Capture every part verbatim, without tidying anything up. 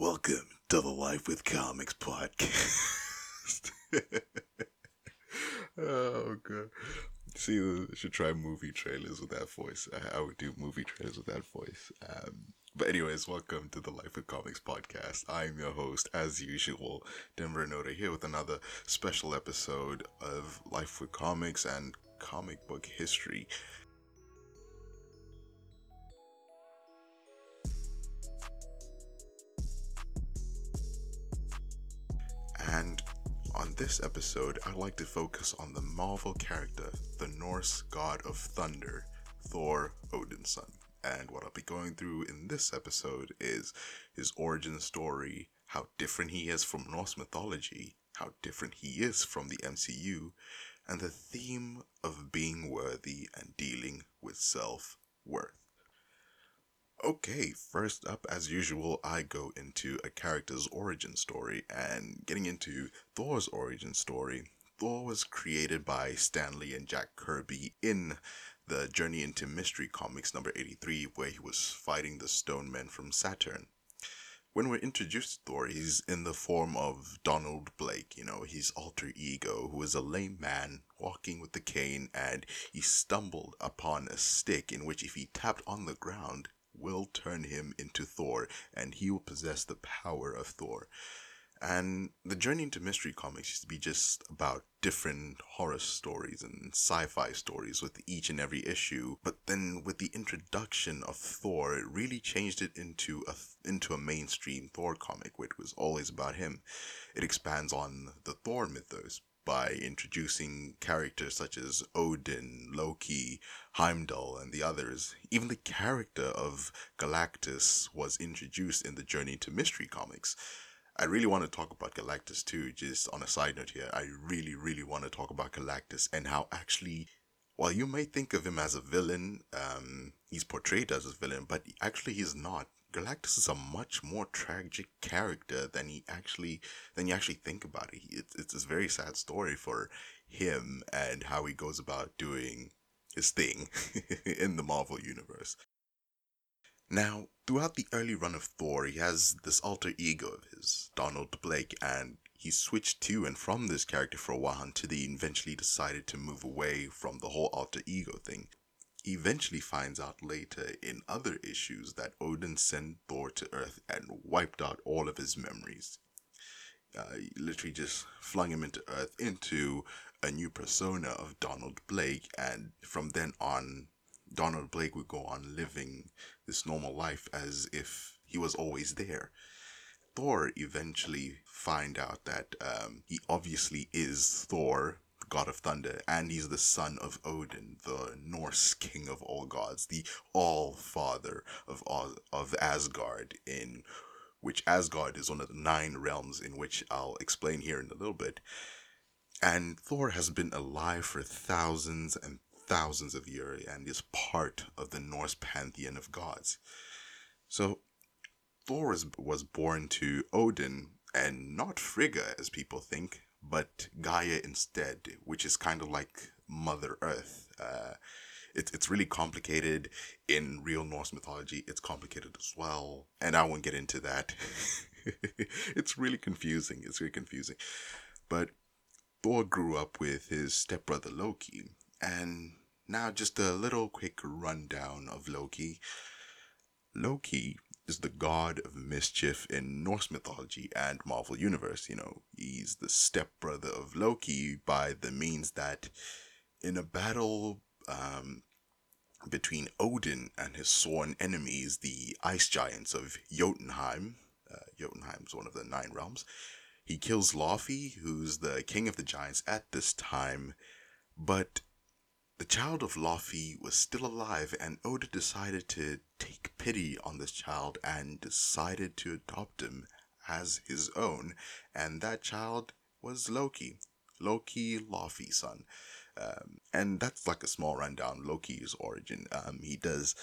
Welcome to the Life with Comics podcast. Oh, God. See, I should try movie trailers with that voice. I would do movie trailers with that voice. Um, but anyways, welcome to the Life with Comics podcast. I'm your host, as usual, Denver Nota, here with another special episode of Life with Comics and comic book history. And on this episode, I'd like to focus on the Marvel character, the Norse god of thunder, Thor, Odin's son. And what I'll be going through in this episode is his origin story, how different he is from Norse mythology, how different he is from the M C U, and the theme of being worthy and dealing with self-worth. Okay, first up, as usual, I go into a character's origin story, and getting into Thor's origin story, Thor was created by Stan Lee and Jack Kirby in the Journey into Mystery comics number eighty-three, where he was fighting the Stone Men from Saturn. When we're introduced to Thor, he's in the form of Donald Blake, you know, his alter ego, who is a lame man walking with a cane, and he stumbled upon a stick in which, if he tapped on the ground, will turn him into Thor, and he will possess the power of Thor. And the Journey into Mystery comics used to be just about different horror stories and sci-fi stories with each and every issue, but then with the introduction of Thor, it really changed it into a into a mainstream Thor comic, which was always about him. It expands on the Thor mythos by introducing characters such as Odin, Loki, Heimdall, and the others. Even the character of Galactus was introduced in the Journey into Mystery comics. I really want to talk about Galactus too, just on a side note here. I really, really want to talk about Galactus and how, actually, while you may think of him as a villain, um, he's portrayed as a villain, but actually he's not. Galactus is a much more tragic character than he actually than you actually think about it. It's it's a very sad story for him and how he goes about doing his thing in the Marvel universe. Now, throughout the early run of Thor, he has this alter ego of his, Donald Blake, and he switched to and from this character for a while until he eventually decided to move away from the whole alter ego thing. He eventually finds out later in other issues that Odin sent Thor to Earth and wiped out all of his memories. Uh, he literally just flung him into Earth into a new persona of Donald Blake, and from then on, Donald Blake would go on living this normal life as if he was always there. Thor eventually find out that um, he obviously is Thor, god of thunder, and he's the son of Odin, the Norse king of all gods, the all-father of of Asgard, in which Asgard is one of the nine realms, in which I'll explain here in a little bit. And Thor has been alive for thousands and thousands of years and is part of the Norse pantheon of gods. So Thor was born to Odin and not Frigga, as people think, but Gaia instead, which is kind of like Mother Earth. Uh, it, it's really complicated in real Norse mythology. It's complicated as well, and I won't get into that. It's really confusing. It's really confusing. But Thor grew up with his stepbrother Loki, and now just a little quick rundown of Loki. Loki is the god of mischief in Norse mythology and Marvel universe. You know, he's the stepbrother of Loki by the means that in a battle um, between Odin and his sworn enemies, the ice giants of Jotunheim, uh, Jotunheim's one of the nine realms, he kills Lofi, who's the king of the giants at this time, but the child of Lofi was still alive, and Odin decided to take pity on this child and decided to adopt him as his own, and that child was Loki, Loki, Lofi's son. Um, and that's like a small rundown, Loki's origin. Um, he does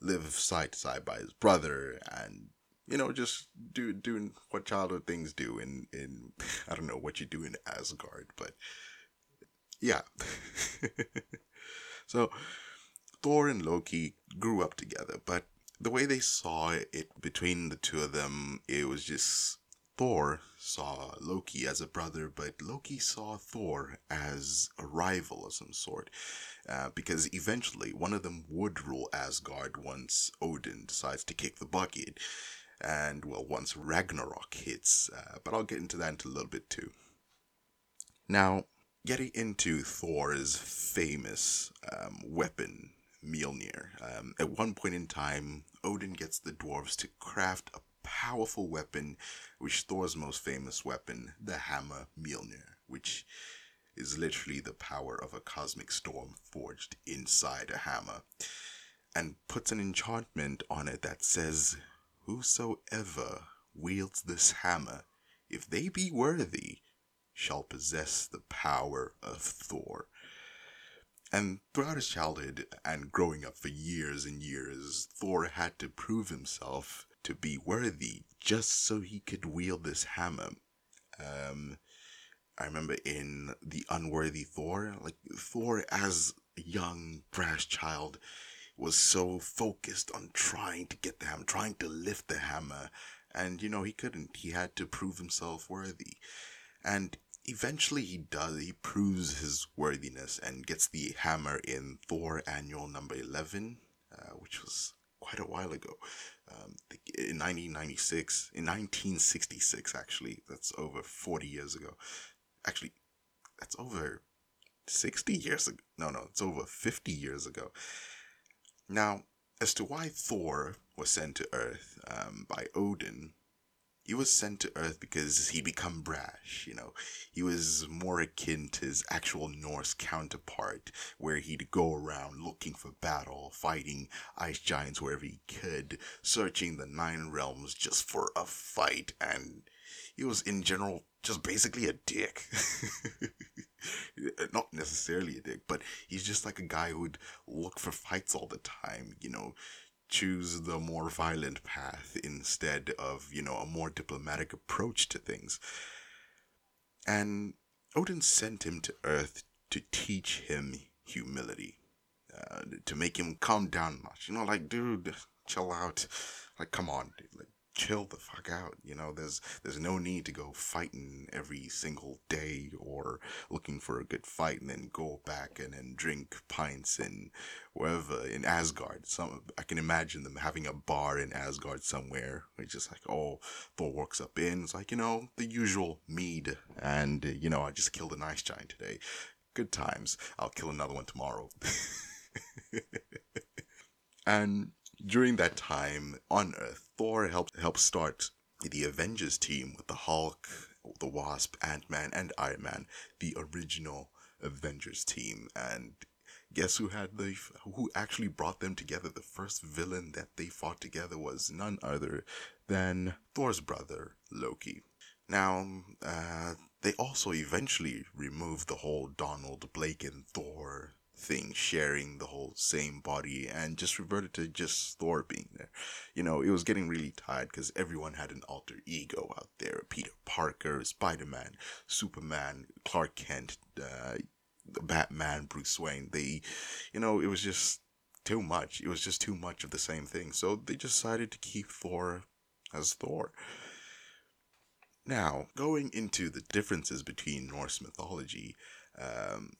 live side to side by his brother, and, you know, just do doing what childhood things do in, in I don't know what you do in Asgard, but yeah. So, Thor and Loki grew up together, but the way they saw it, it between the two of them, it was just Thor saw Loki as a brother, but Loki saw Thor as a rival of some sort, uh, because eventually one of them would rule Asgard once Odin decides to kick the bucket, and well, once Ragnarok hits, uh, but I'll get into that in a little bit too. Now, getting into Thor's famous um, weapon, Mjolnir. Um, at one point in time, Odin gets the dwarves to craft a powerful weapon, which Thor's most famous weapon, the hammer Mjolnir, which is literally the power of a cosmic storm forged inside a hammer, and puts an enchantment on it that says, "Whosoever wields this hammer, if they be worthy, shall possess the power of Thor." And throughout his childhood and growing up for years and years, Thor had to prove himself to be worthy just so he could wield this hammer. Um, I remember in the Unworthy Thor, like Thor as a young, brash child was so focused on trying to get the hammer, trying to lift the hammer. And, you know, he couldn't. He had to prove himself worthy. And eventually he does, he proves his worthiness and gets the hammer in Thor Annual number eleven, uh, which was quite a while ago, um, in nineteen ninety-six, in nineteen sixty-six actually, that's over forty years ago, actually, that's over sixty years ago, no, no, it's over fifty years ago. Now, as to why Thor was sent to Earth um, by Odin, he was sent to Earth because he'd become brash, you know. He was more akin to his actual Norse counterpart, where he'd go around looking for battle, fighting ice giants wherever he could, searching the Nine Realms just for a fight, and he was, in general, just basically a dick. Not necessarily a dick, but he's just like a guy who'd look for fights all the time, you know. Choose the more violent path instead of, you know, a more diplomatic approach to things. And Odin sent him to Earth to teach him humility, uh, to make him calm down a notch. You know, like, dude, chill out. Like, come on, dude. Like, chill the fuck out. You know, there's there's no need to go fighting every single day or looking for a good fight and then go back and then drink pints in wherever in Asgard. Some I can imagine them having a bar in Asgard somewhere. It's just like, oh, Thor walks up in, it's like, you know, the usual mead, and you know, I just killed an ice giant today. Good times. I'll kill another one tomorrow. And during that time on Earth, Thor helped help start the Avengers team with the Hulk, the Wasp, Ant-Man, and Iron Man, the original Avengers team. And guess who had the who actually brought them together? The first villain that they fought together was none other than Thor's brother, Loki. Now, uh, they also eventually removed the whole Donald Blake and Thor thing, sharing the whole same body, and just reverted to just Thor being there. You know, it was getting really tired because everyone had an alter ego out there. Peter Parker, Spider-Man, Superman, Clark Kent, uh, Batman, Bruce Wayne. They, you know, it was just too much. It was just too much of the same thing. So they decided to keep Thor as Thor. Now, going into the differences between Norse mythology, um,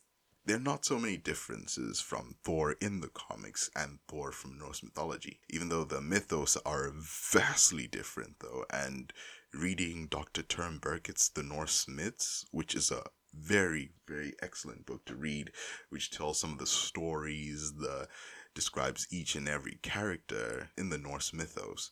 there are not so many differences from Thor in the comics and Thor from Norse mythology, even though the mythos are vastly different, though. And reading Doctor Tom Burkett's The Norse Myths, which is a very, very excellent book to read, which tells some of the stories, the describes each and every character in the Norse mythos.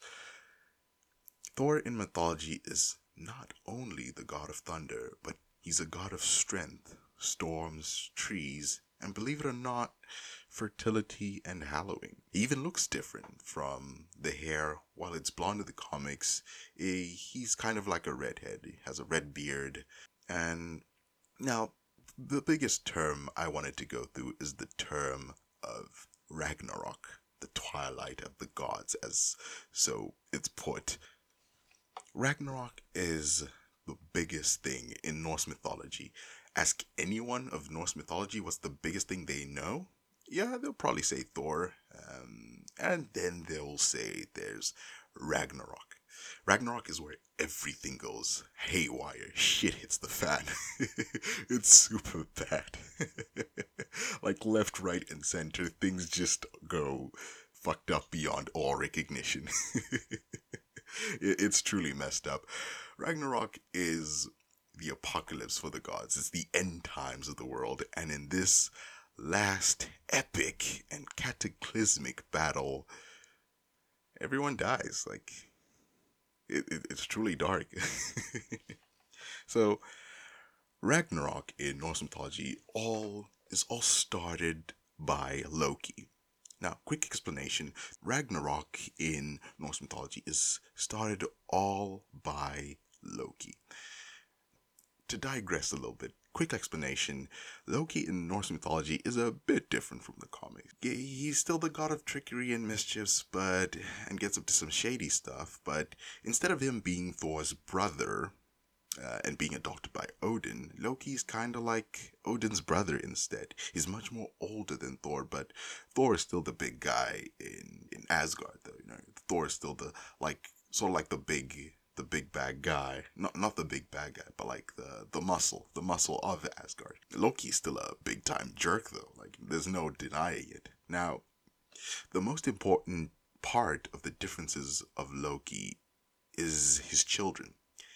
Thor in mythology is not only the god of thunder, but he's a god of strength, storms, trees, and believe it or not, fertility and hallowing. He even looks different from the hair. While it's blonde in the comics, he's kind of like a redhead. He has a red beard. And now, the biggest term I wanted to go through is the term of Ragnarok, the twilight of the gods, as so it's put. Ragnarok is the biggest thing in Norse mythology. Ask anyone of Norse mythology what's the biggest thing they know, yeah, they'll probably say Thor. Um, and then they'll say there's Ragnarok. Ragnarok is where everything goes haywire. Shit hits the fan. It's super bad. Like left, right, and center, things just go fucked up beyond all recognition. It's truly messed up. Ragnarok is the apocalypse for the gods. It's the end times of the world. And in this last epic and cataclysmic battle, everyone dies. Like, it, it, it's truly dark. So, Ragnarok in Norse mythology all is all started by Loki. Now, quick explanation. Ragnarok in Norse mythology is started all by Loki. To digress a little bit, quick explanation. Loki in Norse mythology is a bit different from the comics. He's still the god of trickery and mischiefs, but and gets up to some shady stuff, but instead of him being Thor's brother uh, and being adopted by Odin, Loki's kind of like Odin's brother instead. He's much more older than Thor, but Thor is still the big guy in, in Asgard, though. You know, Thor is still the, like, sort of like the big... the big bad guy, not not the big bad guy, but like the, the muscle, the muscle of Asgard. Loki's still a big time jerk though, like there's no denying it. Now, the most important part of the differences of Loki is his children.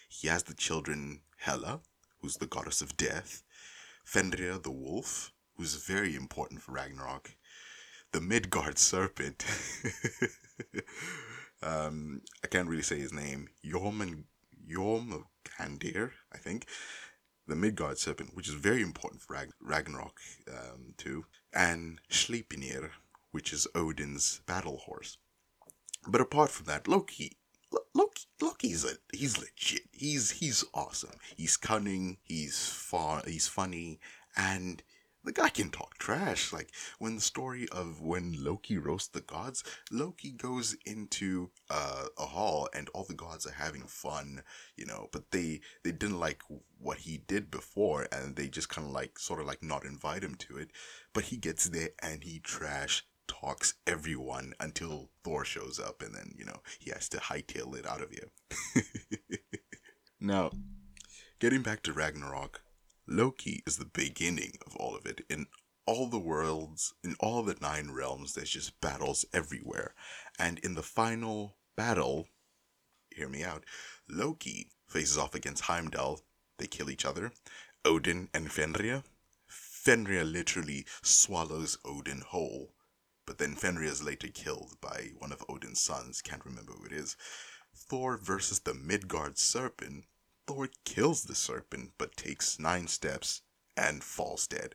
He has the children Hela, who's the goddess of death, Fenrir the wolf, who's very important for Ragnarok, the Midgard serpent, Um, I can't really say his name, Jormungandr, Jormungandr, I think, the Midgard serpent, which is very important for Ragn- Ragnarok um, too, and Sleipnir, which is Odin's battle horse. But apart from that, Loki, L- Loki, Loki's a, he's legit. He's he's awesome. He's cunning. He's far. He's funny, and the guy can talk trash. Like, when the story of when Loki roasts the gods, Loki goes into uh, a hall and all the gods are having fun, you know, but they, they didn't like what he did before and they just kind of like, sort of like not invite him to it. But he gets there and he trash talks everyone until Thor shows up and then, you know, he has to hightail it out of you. Now, getting back to Ragnarok, Loki is the beginning of all of it. In all the worlds, in all the nine realms, there's just battles everywhere. And in the final battle, hear me out, Loki faces off against Heimdall. They kill each other. Odin and Fenrir. Fenrir literally swallows Odin whole. But then Fenrir is later killed by one of Odin's sons. Can't remember who it is. Thor versus the Midgard serpent. Thor kills the serpent, but takes nine steps and falls dead.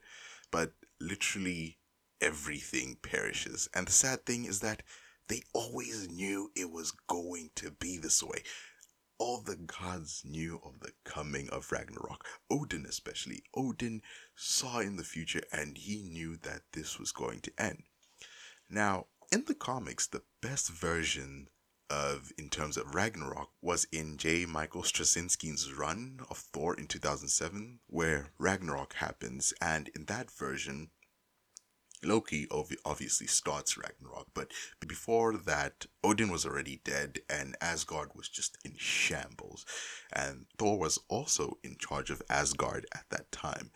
But literally everything perishes. And the sad thing is that they always knew it was going to be this way. All the gods knew of the coming of Ragnarok. Odin especially. Odin saw in the future and he knew that this was going to end. Now, in the comics, the best version of in terms of Ragnarok was in J. Michael Straczynski's run of Thor in two thousand seven, where Ragnarok happens, and in that version Loki ov- obviously starts Ragnarok, but before that Odin was already dead and Asgard was just in shambles, and Thor was also in charge of Asgard at that time.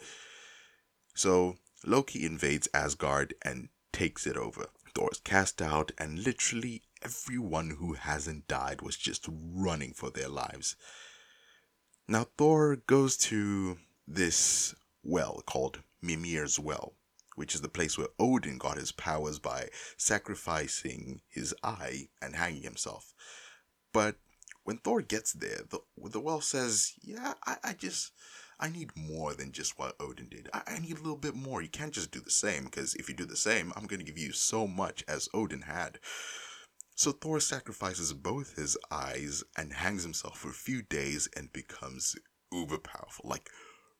So Loki invades Asgard and takes it over. Thor is cast out, and literally everyone who hasn't died was just running for their lives. Now, Thor goes to this well called Mimir's Well, which is the place where Odin got his powers by sacrificing his eye and hanging himself. But when Thor gets there, the, the well says, yeah, I, I just... I need more than just what Odin did. I, I need a little bit more. You can't just do the same, because if you do the same, I'm going to give you so much as Odin had. So Thor sacrifices both his eyes and hangs himself for a few days and becomes uber powerful. Like,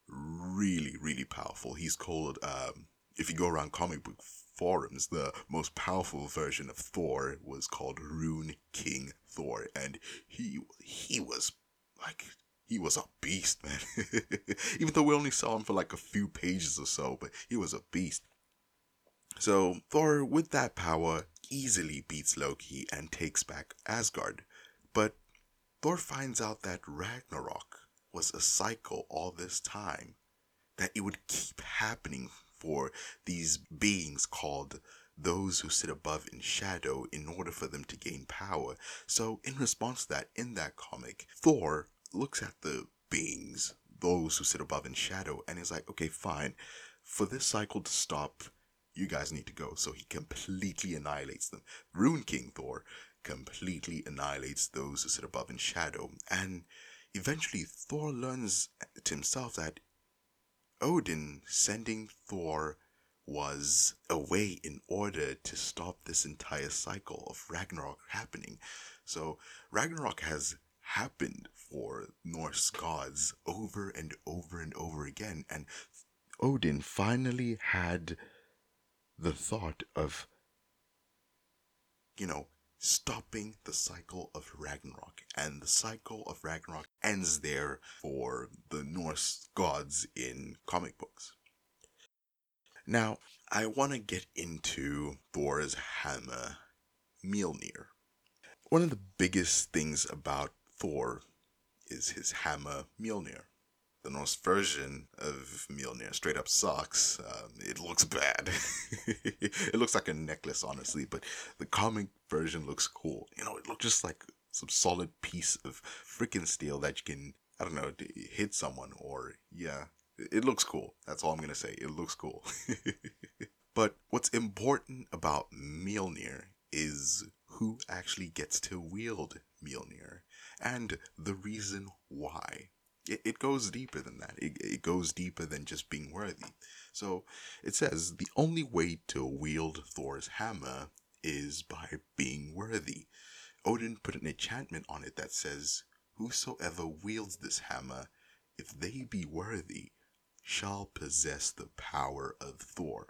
really, really powerful. He's called, um, if you go around comic book forums, the most powerful version of Thor was called Rune King Thor. And he he was, like... he was a beast, man. Even though we only saw him for like a few pages or so, but he was a beast. So Thor, with that power, easily beats Loki and takes back Asgard. But Thor finds out that Ragnarok was a cycle all this time, that it would keep happening for these beings called those who sit above in shadow in order for them to gain power. So in response to that, in that comic, Thor looks at the beings, those who sit above in shadow, and is like, okay, fine, for this cycle to stop, you guys need to go. So he completely annihilates them. Rune King Thor completely annihilates those who sit above in shadow, and eventually Thor learns to himself that Odin sending Thor was away in order to stop this entire cycle of Ragnarok happening. So Ragnarok has happened for Norse gods over and over and over again, and Odin finally had the thought of, you know, stopping the cycle of Ragnarok, and the cycle of Ragnarok ends there for the Norse gods in comic books. Now, I want to get into Thor's hammer, Mjolnir. One of the biggest things about Thor is his hammer, Mjolnir. The Norse version of Mjolnir straight up sucks. Um, it looks bad. It looks like a necklace, honestly, but the comic version looks cool. You know, it looks just like some solid piece of freaking steel that you can, I don't know, hit someone or, yeah, it looks cool. That's all I'm going to say. It looks cool. But what's important about Mjolnir is who actually gets to wield Mjolnir and the reason why. It goes deeper than that. It, it goes deeper than just being worthy. So it says the only way to wield Thor's hammer is by being worthy. Odin put an enchantment on it that says, whosoever wields this hammer, if they be worthy, shall possess the power of Thor.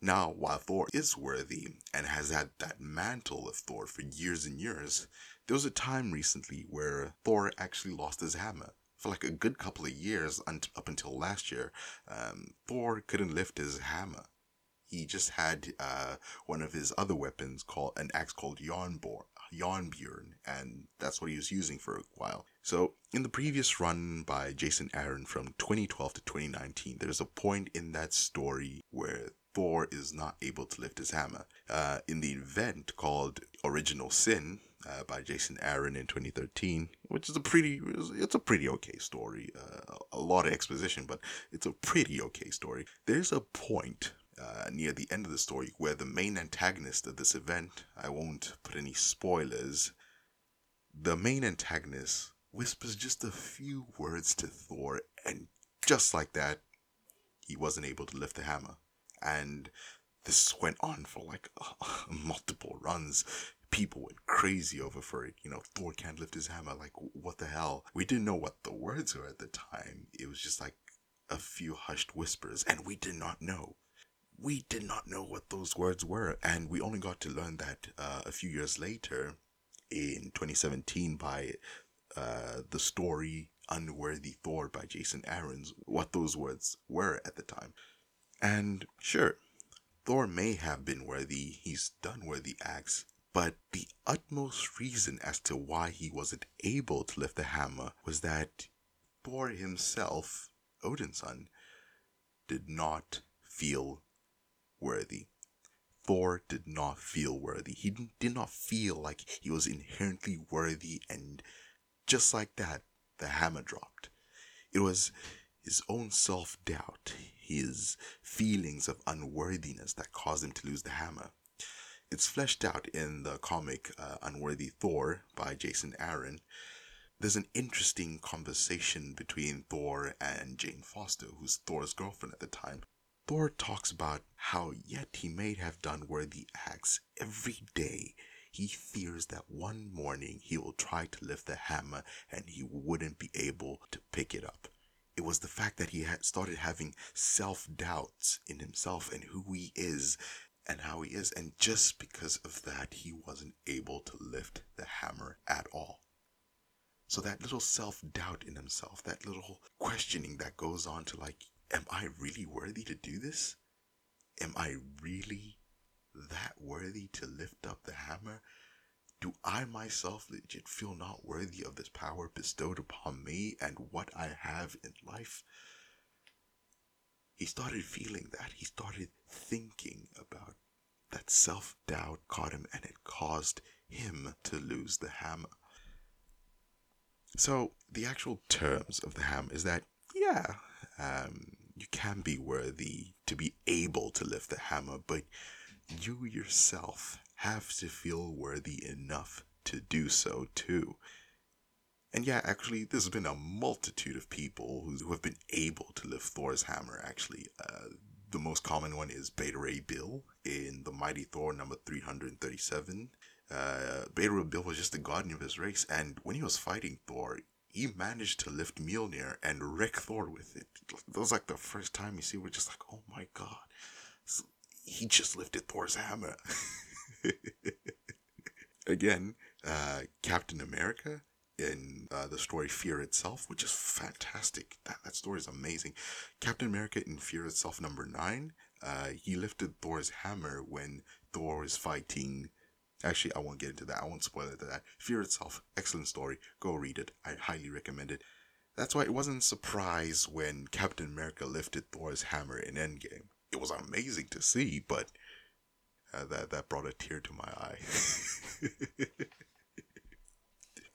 Now, while Thor is worthy and has had that mantle of Thor for years and years, there was a time recently where Thor actually lost his hammer. For like a good couple of years, up until last year, um, Thor couldn't lift his hammer. He just had uh, one of his other weapons, called an axe called Yarnbor, Yarnbjorn, and that's what he was using for a while. So in the previous run by Jason Aaron from twenty twelve to twenty nineteen, there's a point in that story where Thor is not able to lift his hammer. Uh, in the event called Original Sin, Uh, by Jason Aaron in twenty thirteen, which is a pretty, it's a pretty okay story. Uh, a lot of exposition, but it's a pretty okay story. There's a point uh, near the end of the story where the main antagonist of this event, I won't put any spoilers, the main antagonist whispers just a few words to Thor, and just like that, he wasn't able to lift the hammer. And this went on for like uh, multiple runs. People went crazy over for it. You know, Thor can't lift his hammer. Like, what the hell? We didn't know what the words were at the time. It was just like a few hushed whispers, and we did not know. We did not know what those words were, and we only got to learn that uh, a few years later, in twenty seventeen, by uh, the story Unworthy Thor by Jason Aaron, what those words were at the time. And sure, Thor may have been worthy. He's done worthy acts. But the utmost reason as to why he wasn't able to lift the hammer was that Thor himself, Odin's son, did not feel worthy. Thor did not feel worthy. He did not feel like he was inherently worthy, and just like that, the hammer dropped. It was his own self-doubt, his feelings of unworthiness that caused him to lose the hammer. It's fleshed out in the comic uh, Unworthy Thor by Jason Aaron. There's an interesting conversation between Thor and Jane Foster, who's Thor's girlfriend at the time. Thor talks about how yet he may have done worthy acts every day. He fears that one morning he will try to lift the hammer and he wouldn't be able to pick it up. It was the fact that he had started having self-doubts in himself and who he is, and how he is, and just because of that, he wasn't able to lift the hammer at all. So that little self-doubt in himself, that little questioning that goes on to like, am I really worthy to do this? Am I really that worthy to lift up the hammer? Do I myself legit feel not worthy of this power bestowed upon me and what I have in life? He started feeling that. He started thinking about that. Self-doubt caught him, and it caused him to lose the hammer. So the actual terms of the hammer is that, yeah, um, you can be worthy to be able to lift the hammer, but you yourself have to feel worthy enough to do so too. And yeah, actually, there's been a multitude of people who, who have been able to lift Thor's hammer, actually. Uh, the most common one is Beta Ray Bill in The Mighty Thor number three hundred thirty-seven. Uh, Beta Ray Bill was just the guardian of his race, and when he was fighting Thor, he managed to lift Mjolnir and wreck Thor with it. That was like the first time you see we're just like, oh my god, he just lifted Thor's hammer. Again, uh, Captain America in uh, the story Fear Itself, which is fantastic. That that story is amazing. Captain America in Fear Itself number nine, uh, he lifted Thor's hammer when Thor is fighting... Actually, I won't get into that. I won't spoil it to that. Fear Itself, excellent story. Go read it. I highly recommend it. That's why it wasn't a surprise when Captain America lifted Thor's hammer in Endgame. It was amazing to see, but uh, that, that brought a tear to my eye.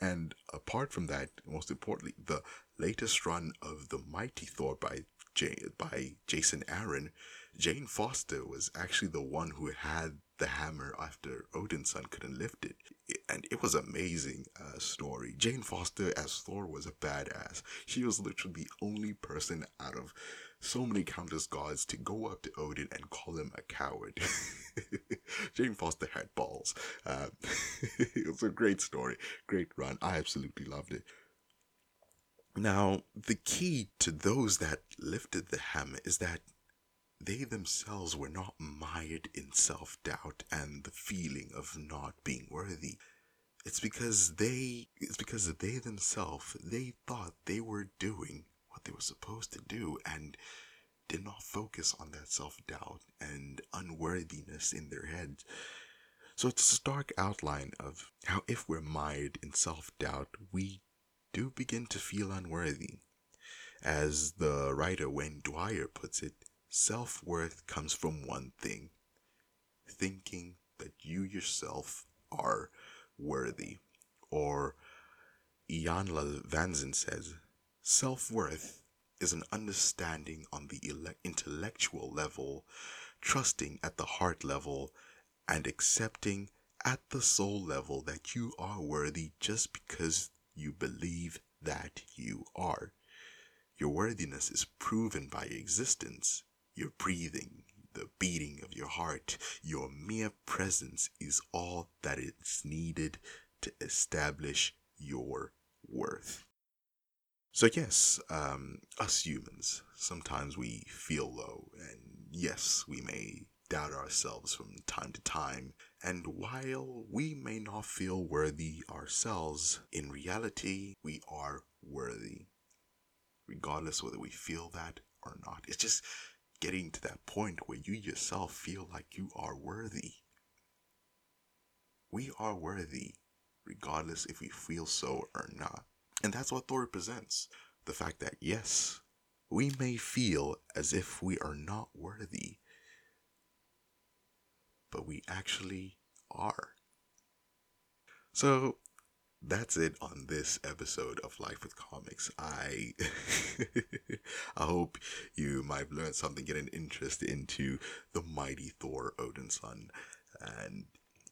And apart from that, most importantly, the latest run of The Mighty Thor by J- by Jason Aaron, Jane Foster was actually the one who had the hammer after Odin's son couldn't lift it. And it was an amazing uh, story. Jane Foster as Thor was a badass. She was literally the only person out of so many countless gods to go up to Odin and call him a coward. Jane Foster had balls. Um, it was a great story. Great run. I absolutely loved it. Now, the key to those that lifted the hammer is that they themselves were not mired in self-doubt and the feeling of not being worthy. It's because they, it's because they themselves, they thought they were doing what they were supposed to do and did not focus on that self-doubt and unworthiness in their heads. So it's a stark outline of how if we're mired in self-doubt, we do begin to feel unworthy. As the writer Wayne Dwyer puts it, self-worth comes from one thing: thinking that you yourself are worthy. Or Ian LaVanzen says, self-worth is an understanding on the ele- intellectual level, trusting at the heart level, and accepting at the soul level that you are worthy just because you believe that you are. Your worthiness is proven by your existence. Your breathing, the beating of your heart, your mere presence is all that is needed to establish your worth. So yes, um, us humans, sometimes we feel low, and yes, we may doubt ourselves from time to time. And while we may not feel worthy ourselves, in reality, we are worthy, regardless whether we feel that or not. It's just getting to that point where you yourself feel like you are worthy. We are worthy, regardless if we feel so or not. And that's what Thor represents. The fact that, yes, we may feel as if we are not worthy, but we actually are. So that's it on this episode of Life with Comics. I I hope you might have learned something, get an interest into the Mighty Thor, Odin's son, and,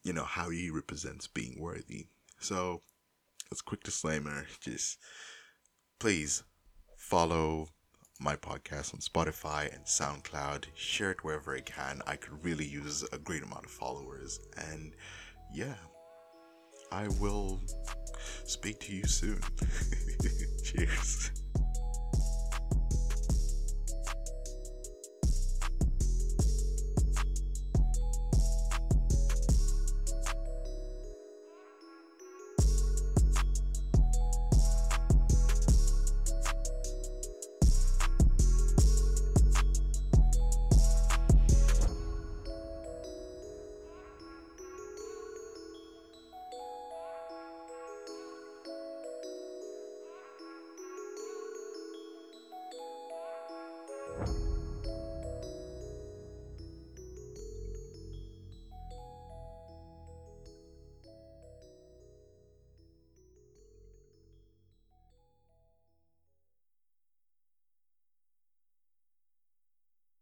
you know, how he represents being worthy. So, as a quick disclaimer, just please follow my podcast on Spotify and SoundCloud. Share it wherever I can. I could really use a great amount of followers. And, yeah, I will speak to you soon. Cheers.